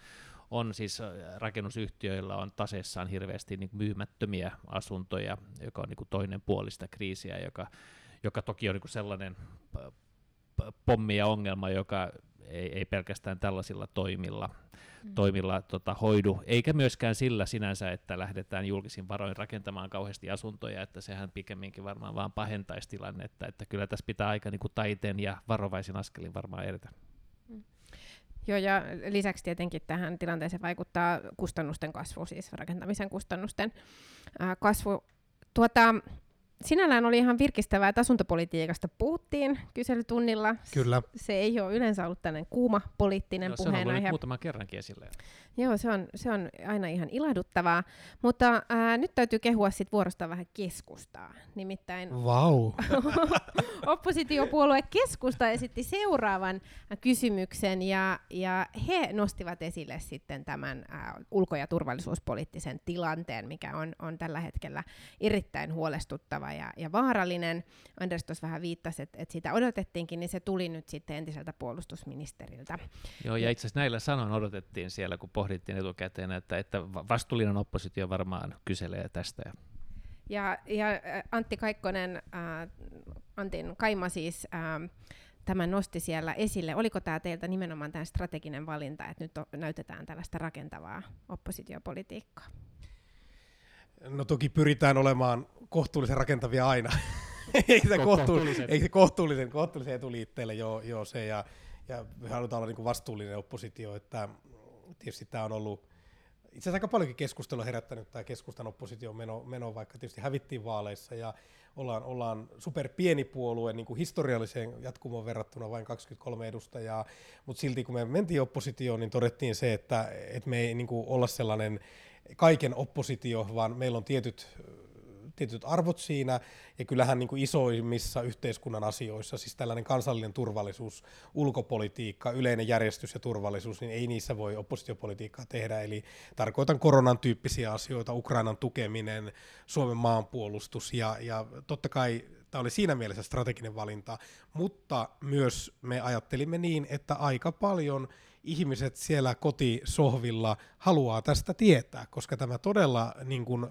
on siis rakennusyhtiöillä on taseessaan hirveästi niin myymättömiä asuntoja, joka on niin toinen puoli sitä kriisiä, joka toki on niin sellainen pommi ja ongelma, joka ei pelkästään tällaisilla toimilla hoidu, eikä myöskään sillä sinänsä, että lähdetään julkisin varoin rakentamaan kauheasti asuntoja, että sehän pikemminkin varmaan vaan pahentaisi tilannetta, että kyllä tässä pitää aika niin kuin taiteen ja varovaisin askelin varmaan edetä. Joo, ja lisäksi tietenkin tähän tilanteeseen vaikuttaa kustannusten kasvu, siis rakentamisen kustannusten kasvu. Sinällään oli ihan virkistävää, että asuntopolitiikasta puhuttiin kyselytunnilla. Kyllä. Se ei ole yleensä ollut tällainen kuuma poliittinen puheenaihe. Se on ollut muutaman kerrankin esille. Joo, se on aina ihan ilahduttavaa. Mutta nyt täytyy kehua sit vuorostaan vähän keskustaa. Nimittäin oppositiopuolue keskusta esitti seuraavan kysymyksen, ja he nostivat esille sitten tämän ulko- ja turvallisuuspoliittisen tilanteen, mikä on tällä hetkellä erittäin huolestuttava ja vaarallinen. Anders tuossa vähän viittasi, että sitä odotettiinkin, niin se tuli nyt sitten entiseltä puolustusministeriltä. Joo, ja itse asiassa näillä sanoin odotettiin siellä, kun pohdittiin etukäteen, että vastuullinen oppositio varmaan kyselee tästä. Ja Antti Kaikkonen, Antin kaima siis, tämän nosti siellä esille. Oliko tämä teiltä nimenomaan tämä strateginen valinta, että nyt näytetään tällaista rakentavaa oppositiopolitiikkaa? No toki pyritään olemaan kohtuullisen rakentavia aina. Kohtuullisen etuliitteelle joo se, ja me halutaan olla niin kuin vastuullinen oppositio, että tietysti tämä on ollut itse asiassa aika paljonkin keskustelua herättänyt tämä keskustan opposition meno, vaikka tietysti hävittiin vaaleissa ja ollaan superpieni puolue niin kuin historialliseen jatkumoon verrattuna vain 23 edustajaa, mutta silti kun me mentiin oppositioon, niin todettiin se, että me ei niin kuin olla sellainen kaiken oppositio, vaan meillä on tietyt arvot siinä, ja kyllähän niin kuin isoimmissa yhteiskunnan asioissa, siis tällainen kansallinen turvallisuus, ulkopolitiikka, yleinen järjestys ja turvallisuus, niin ei niissä voi oppositiopolitiikkaa tehdä, eli tarkoitan koronan tyyppisiä asioita, Ukrainan tukeminen, Suomen maanpuolustus, ja totta kai tämä oli siinä mielessä strateginen valinta, mutta myös me ajattelimme niin, että aika paljon ihmiset siellä kotisohvilla haluaa tästä tietää, koska tämä todella, niin kuin,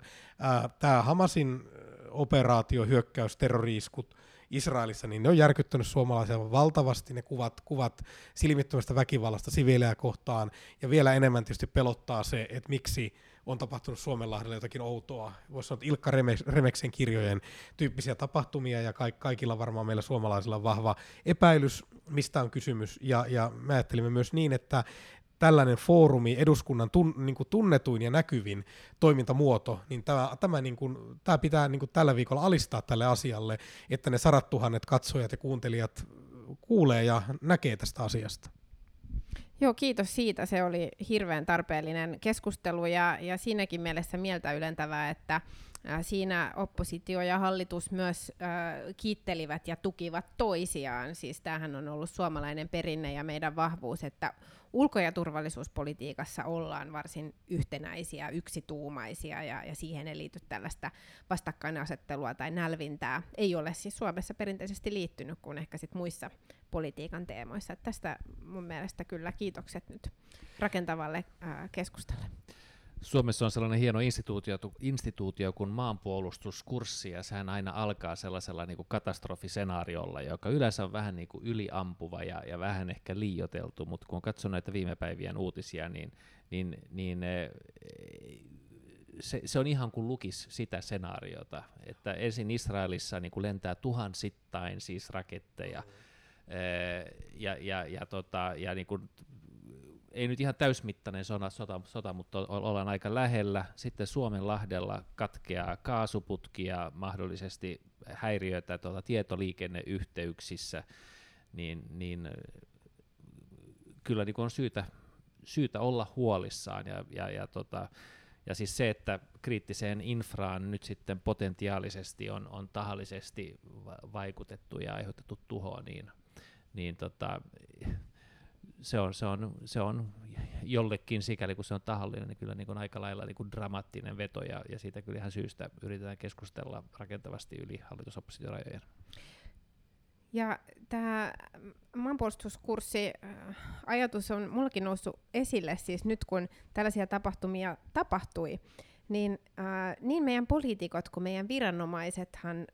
tämä Hamasin operaatio, hyökkäys, terrori-iskut Israelissa, niin ne on järkyttänyt suomalaisia valtavasti, ne kuvat silmittömästä väkivallasta siviilejä kohtaan, ja vielä enemmän tietysti pelottaa se, että miksi on tapahtunut Suomenlahdella jotakin outoa, voisi sanoa, Ilkka Remeksen kirjojen tyyppisiä tapahtumia, ja kaikilla varmaan meillä suomalaisilla on vahva epäilys, mistä on kysymys, ja me ajattelimme myös niin, että tällainen foorumi, eduskunnan niin kuin tunnetuin ja näkyvin toimintamuoto, niin tämä niin kuin, tämä pitää niin kuin tällä viikolla alistaa tälle asialle, että ne 100 000 katsojat ja kuuntelijat kuulee ja näkee tästä asiasta. Joo, kiitos siitä. Se oli hirveän tarpeellinen keskustelu, ja siinäkin mielessä mieltä ylentävää, että siinä oppositio ja hallitus myös kiittelivät ja tukivat toisiaan. Siis tämähän on ollut suomalainen perinne ja meidän vahvuus, että ulko- ja turvallisuuspolitiikassa ollaan varsin yhtenäisiä, yksituumaisia, ja siihen ei liity tällaista vastakkainasettelua tai nälvintää. Ei ole siis Suomessa perinteisesti liittynyt kuin ehkä sit muissa politiikan teemoissa. Tästä mun mielestä kyllä kiitokset nyt rakentavalle keskustelulle. Suomessa on sellainen hieno instituutio kuin maanpuolustuskurssi, ja sehän aina alkaa sellaisella niin kuin katastrofiskenaariolla, joka yleensä on vähän niin kuin yliampuva ja vähän ehkä liioiteltu, mutta kun katson näitä viime päivien uutisia, niin se on ihan kuin lukisi sitä skenaariota, että ensin Israelissa niin kuin lentää tuhansittain siis raketteja, ja niin kuin ei nyt ihan täysmittainen sota, mutta ollaan aika lähellä. Sitten Suomenlahdella katkeaa kaasuputkia, mahdollisesti häiriöitä tietoliikenneyhteyksissä, niin kyllä niin on syytä olla huolissaan. Ja siis se, että kriittiseen infraan nyt sitten potentiaalisesti on tahallisesti vaikutettu ja aiheutettu tuhoa, Se on jollekin sikäli, kun se on tahallinen, niin kyllä niin kuin aika lailla niin kuin dramaattinen veto, ja siitä kyllä ihan syystä yritetään keskustella rakentavasti yli hallitusoppositiorajojen. Ja tämä maanpuolustuskurssiajatus on mullakin noussut esille, siis nyt kun tällaisia tapahtumia tapahtui, niin meidän poliitikot kuin meidän viranomaisethan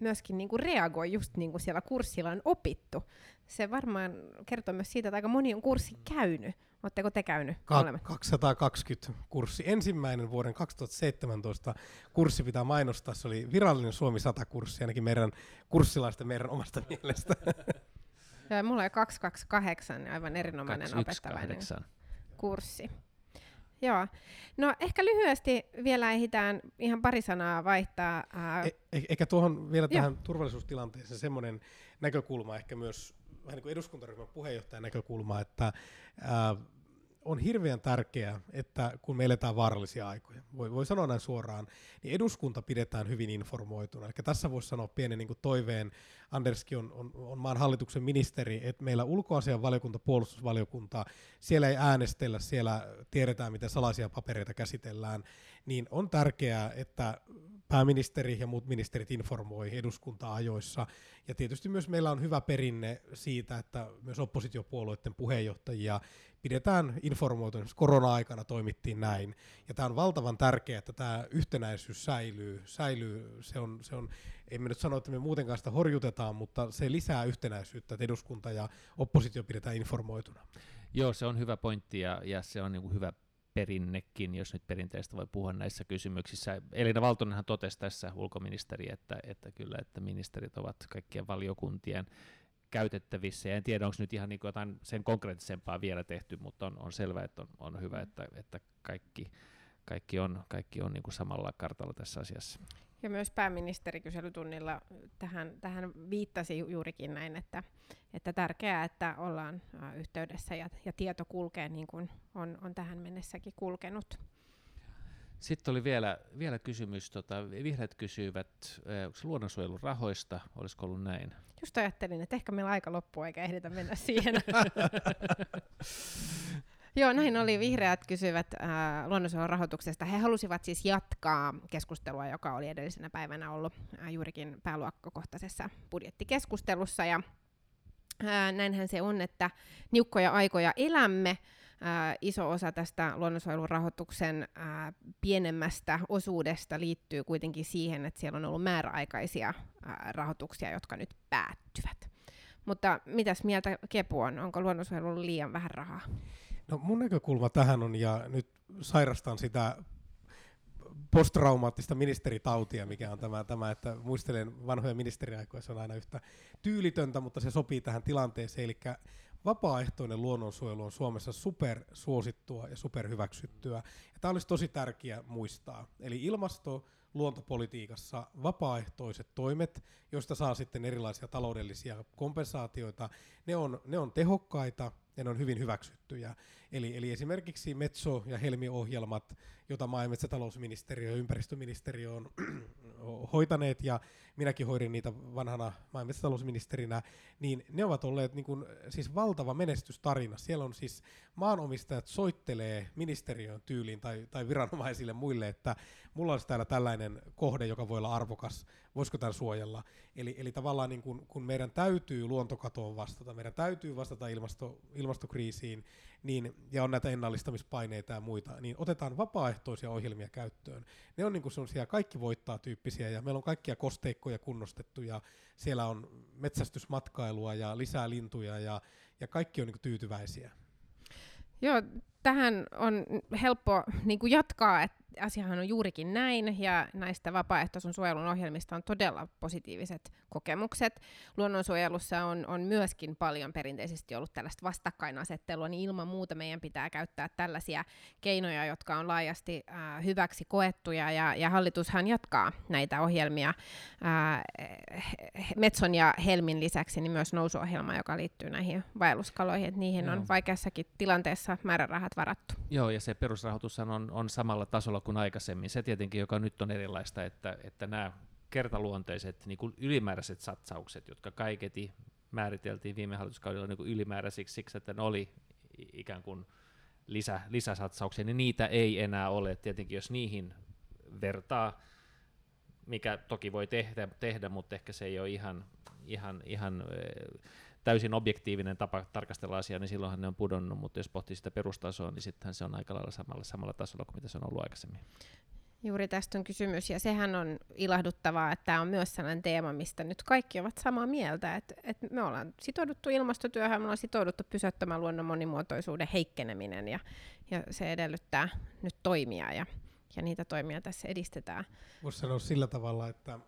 myöskin niin kuin reagoi just niin kuin siellä kurssilla on opittu. Se varmaan kertoo myös siitä, että aika moni on kurssi käynyt. Oletteko te käynyt? 220 kurssi. Ensimmäinen vuoden 2017 kurssi pitää mainostaa. Se oli virallinen Suomi 100 kurssi, ainakin meidän kurssilaisten meidän omasta mielestä. Mulla oli 228, aivan erinomainen 218. Opettavainen kurssi. Joo. No ehkä lyhyesti vielä ehditään ihan pari sanaa vaihtaa. Ehkä tuohon vielä tähän turvallisuustilanteeseen semmoinen näkökulma, ehkä myös vähän niin kuin eduskuntaryhmän puheenjohtajan näkökulma, että on hirveän tärkeää, että kun me eletään vaarallisia aikoja, voi sanoa näin suoraan, niin eduskunta pidetään hyvin informoituna. Eli tässä voisi sanoa pienen niin kuin toiveen, Anderskin on maan hallituksen ministeri, että meillä ulkoasianvaliokunta, puolustusvaliokunta, siellä ei äänestellä, siellä tiedetään, miten salaisia papereita käsitellään, niin on tärkeää, että pääministeri ja muut ministerit informoi eduskuntaa ajoissa, ja tietysti myös meillä on hyvä perinne siitä, että myös oppositiopuolueiden puheenjohtajia pidetään informoituja. Korona-aikana toimittiin näin, ja tämä on valtavan tärkeää, että tämä yhtenäisyys säilyy. Se on, emme nyt sano, että me muutenkaan sitä horjutetaan, mutta se lisää yhtenäisyyttä, että eduskunta ja oppositio pidetään informoituna. Joo, se on hyvä pointti, ja se on niin kuin hyvä perinnekin, jos nyt perinteistä voi puhua näissä kysymyksissä. Elina Valtonenhan totesi tässä, ulkoministeri, että kyllä, että ministerit ovat kaikkien valiokuntien käytettävissä. Ja en tiedä, onko nyt ihan niin kuin jotain sen konkreettisempaa vielä tehty, mutta on selvää, että on hyvä, että kaikki on niin kuin samalla kartalla tässä asiassa. Ja myös pääministeri kyselytunnilla tähän viittasi juurikin näin, että tärkeää, että ollaan yhteydessä ja tieto kulkee niin kuin on tähän mennessäkin kulkenut. Sitten oli vielä kysymys, vihreät kysyivät luonnonsuojelun rahoista, olisiko ollut näin? Just ajattelin, että ehkä meillä aika loppuu eikä ehditä mennä siihen. Joo, näin oli. Vihreät kysyivät luonnonsuojelun rahoituksesta. He halusivat siis jatkaa keskustelua, joka oli edellisenä päivänä ollut juurikin pääluokkakohtaisessa budjettikeskustelussa. Ja näinhän se on, että niukkoja aikoja elämme. Iso osa tästä luonnonsuojelun rahoituksen pienemmästä osuudesta liittyy kuitenkin siihen, että siellä on ollut määräaikaisia rahoituksia, jotka nyt päättyvät. Mutta mitäs mieltä Kepu on? Onko luonnonsuojelulla liian vähän rahaa? No mun näkökulma tähän on, ja nyt sairastan sitä posttraumaattista ministeritautia, mikä on tämä, että muistelen vanhoja ministeriaikoja, se on aina yhtä tyylitöntä, mutta se sopii tähän tilanteeseen, eli vapaaehtoinen luonnonsuojelu on Suomessa supersuosittua ja superhyväksyttyä. Ja tämä olisi tosi tärkeää muistaa. Eli luontopolitiikassa vapaaehtoiset toimet, joista saa sitten erilaisia taloudellisia kompensaatioita, ne on tehokkaita ja ne on hyvin hyväksyttyjä. Eli esimerkiksi Metso- ja Helmi-ohjelmat, joita maa- ja metsätalousministeriö ja ympäristöministeriö on hoitaneet, ja minäkin hoidin niitä vanhana maa- ja metsätalousministerinä, niin ne ovat olleet niin kuin, siis valtava menestystarina. Siellä on siis maanomistajat soittelee ministeriön tyyliin tai viranomaisille muille, että mulla olisi täällä tällainen kohde, joka voi olla arvokas voisiko tämän suojella. Eli tavallaan niin kun meidän täytyy luontokatoon vastata, meidän täytyy vastata ilmastokriisiin niin, ja on näitä ennallistamispaineita ja muita, niin otetaan vapaaehtoisia ohjelmia käyttöön. Ne on niin kun sellaisia kaikki voittaa tyyppisiä ja meillä on kaikkia kosteikkoja kunnostettu ja siellä on metsästysmatkailua ja lisää lintuja ja kaikki on niin kun tyytyväisiä. Joo, tähän on helppo niin kun jatkaa, että asiahan on juurikin näin, ja näistä vapaaehtoisen suojelun ohjelmista on todella positiiviset kokemukset. Luonnonsuojelussa on myöskin paljon perinteisesti ollut tällaista vastakkainasettelua, niin ilman muuta meidän pitää käyttää tällaisia keinoja, jotka on laajasti hyväksi koettuja, ja hallitushan jatkaa näitä ohjelmia Metson ja Helmin lisäksi, niin myös Nousu-ohjelma, joka liittyy näihin vaelluskaloihin, että niihin on vaikeassakin tilanteessa määrärahat varattu. Joo, ja se perusrahoitushan on samalla tasolla kuin aikaisemmin. Se tietenkin, joka nyt on erilaista, että nämä kertaluonteiset niin kuin ylimääräiset satsaukset, jotka kaiketi määriteltiin viime hallituskaudella niin kuin ylimääräisiksi siksi, että ne oli ikään kuin lisäsatsauksia, niin niitä ei enää ole. Tietenkin jos niihin vertaa, mikä toki voi tehdä, mutta ehkä se ei ole ihan täysin objektiivinen tapa tarkastella asiaa, niin silloinhan ne on pudonnut, mutta jos pohtii sitä perustasoa, niin sittenhän se on aika lailla samalla tasolla kuin mitä se on ollut aikaisemmin. Juuri tästä on kysymys, ja sehän on ilahduttavaa, että tämä on myös sellainen teema, mistä nyt kaikki ovat samaa mieltä, että me ollaan sitouduttu ilmastotyöhön, me ollaan sitouduttu pysäyttämään luonnon monimuotoisuuden heikkeneminen, ja se edellyttää nyt toimia, ja niitä toimia tässä edistetään. Voisi sanoa sillä tavalla, että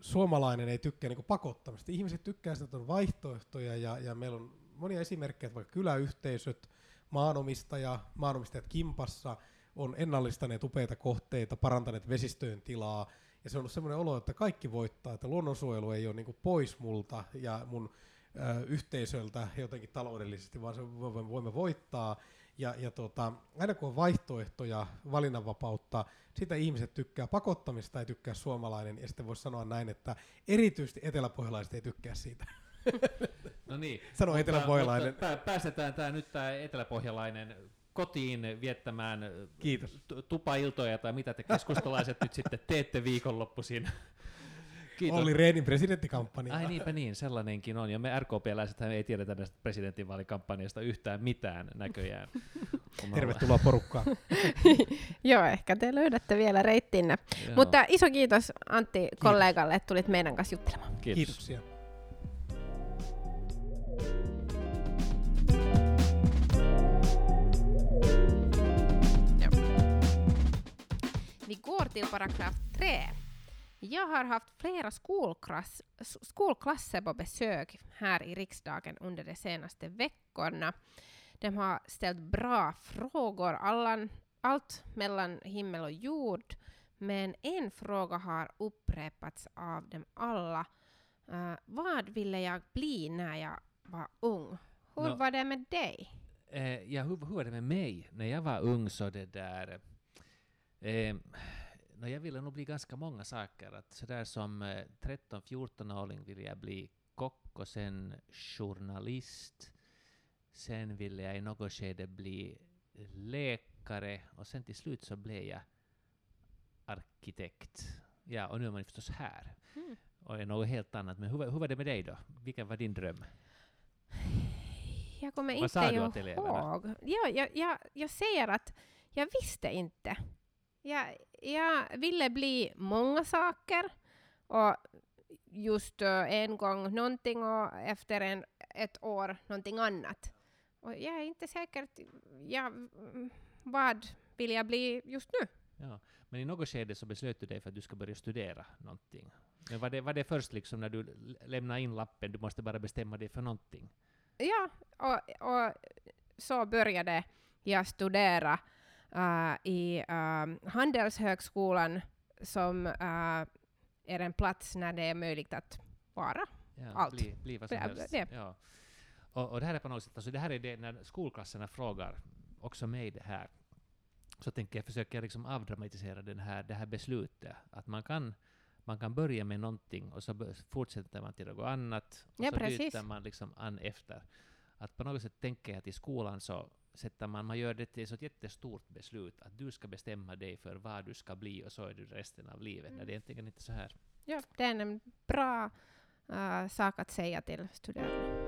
suomalainen ei tykkää niin kuin pakottamista. Ihmiset tykkää sitä, että on vaihtoehtoja ja meillä on monia esimerkkejä, vaikka kyläyhteisöt, maanomistajat kimpassa on ennallistaneet upeita kohteita, parantaneet vesistöön tilaa ja se on ollut sellainen olo, että kaikki voittaa, että luonnonsuojelu ei ole niin kuin pois multa ja mun yhteisöltä jotenkin taloudellisesti, vaan se voimme voittaa. Ja aina kun on vaihtoehtoja, valinnanvapautta, sitä ihmiset tykkää, pakottamista ei tykkää suomalainen, ja sitten voisi sanoa näin, että erityisesti eteläpohjalaiset ei tykkää siitä. No niin. Sano eteläpohjalainen. Päästetään tämä eteläpohjalainen kotiin viettämään tupailtoja, tai mitä te keskustalaiset nyt sitten teette viikonloppuisin. Kiitos. Olli Rehnin presidenttikampanjaa. Ai niinpä niin, sellainenkin on. Ja me RKP-läisethän ei tiedetä näistä presidentinvaalikampanjasta yhtään mitään näköjään. Tervetuloa porukkaan. Joo, ehkä te löydätte vielä reittinne. Joo. Mutta iso kiitos Antti kollegalle, että tulit meidän kanssa juttelemaan. Kiitoksia. Vi går till paragraf 3. Jag har haft flera skolklasser på besök här i riksdagen under de senaste veckorna. De har ställt bra frågor, allt mellan himmel och jord, men en fråga har upprepats av dem alla. Vad ville jag bli när jag var ung? Hur var det med dig? Hur var det med mig? När jag var ung så det där... jag ville nog bli ganska många saker. Att så där som 13-14-åring ville jag bli kock och sen journalist. Sen ville jag i något skede bli läkare och sen till slut så blev jag arkitekt. Ja, och nu är man förstås här. Mm. Och är något helt annat. Men hur var det med dig då? Vilken var din dröm? Jag kommer inte ihåg. Ja, jag säger att jag visste inte. Jag ville bli många saker och just en gång någonting och efter ett år någonting annat. Och jag är inte säker vad vill jag bli just nu. Ja, men i något skede så beslöt du dig för att du ska börja studera någonting. Men var det först liksom när du lämnade in lappen, du måste bara bestämma dig för någonting? Ja, och så började jag studera. I Handelshögskolan som är en plats när det är möjligt att vara allt. Bli vad som helst. Ja. Och det här är på något sätt, alltså det här är det när skolklasserna frågar också mig det här, så tänker jag försöka liksom avdramatisera det här beslutet. Att man kan börja med någonting och så fortsätter man till något annat och så byter man liksom an efter. Att på något sätt tänker jag att i skolan så sätter man gör det till så ett jättestort beslut att du ska bestämma dig för vad du ska bli och så är du resten av livet. Mm. När det egentligen inte så här. Ja, det är en bra sak att säga till studerande.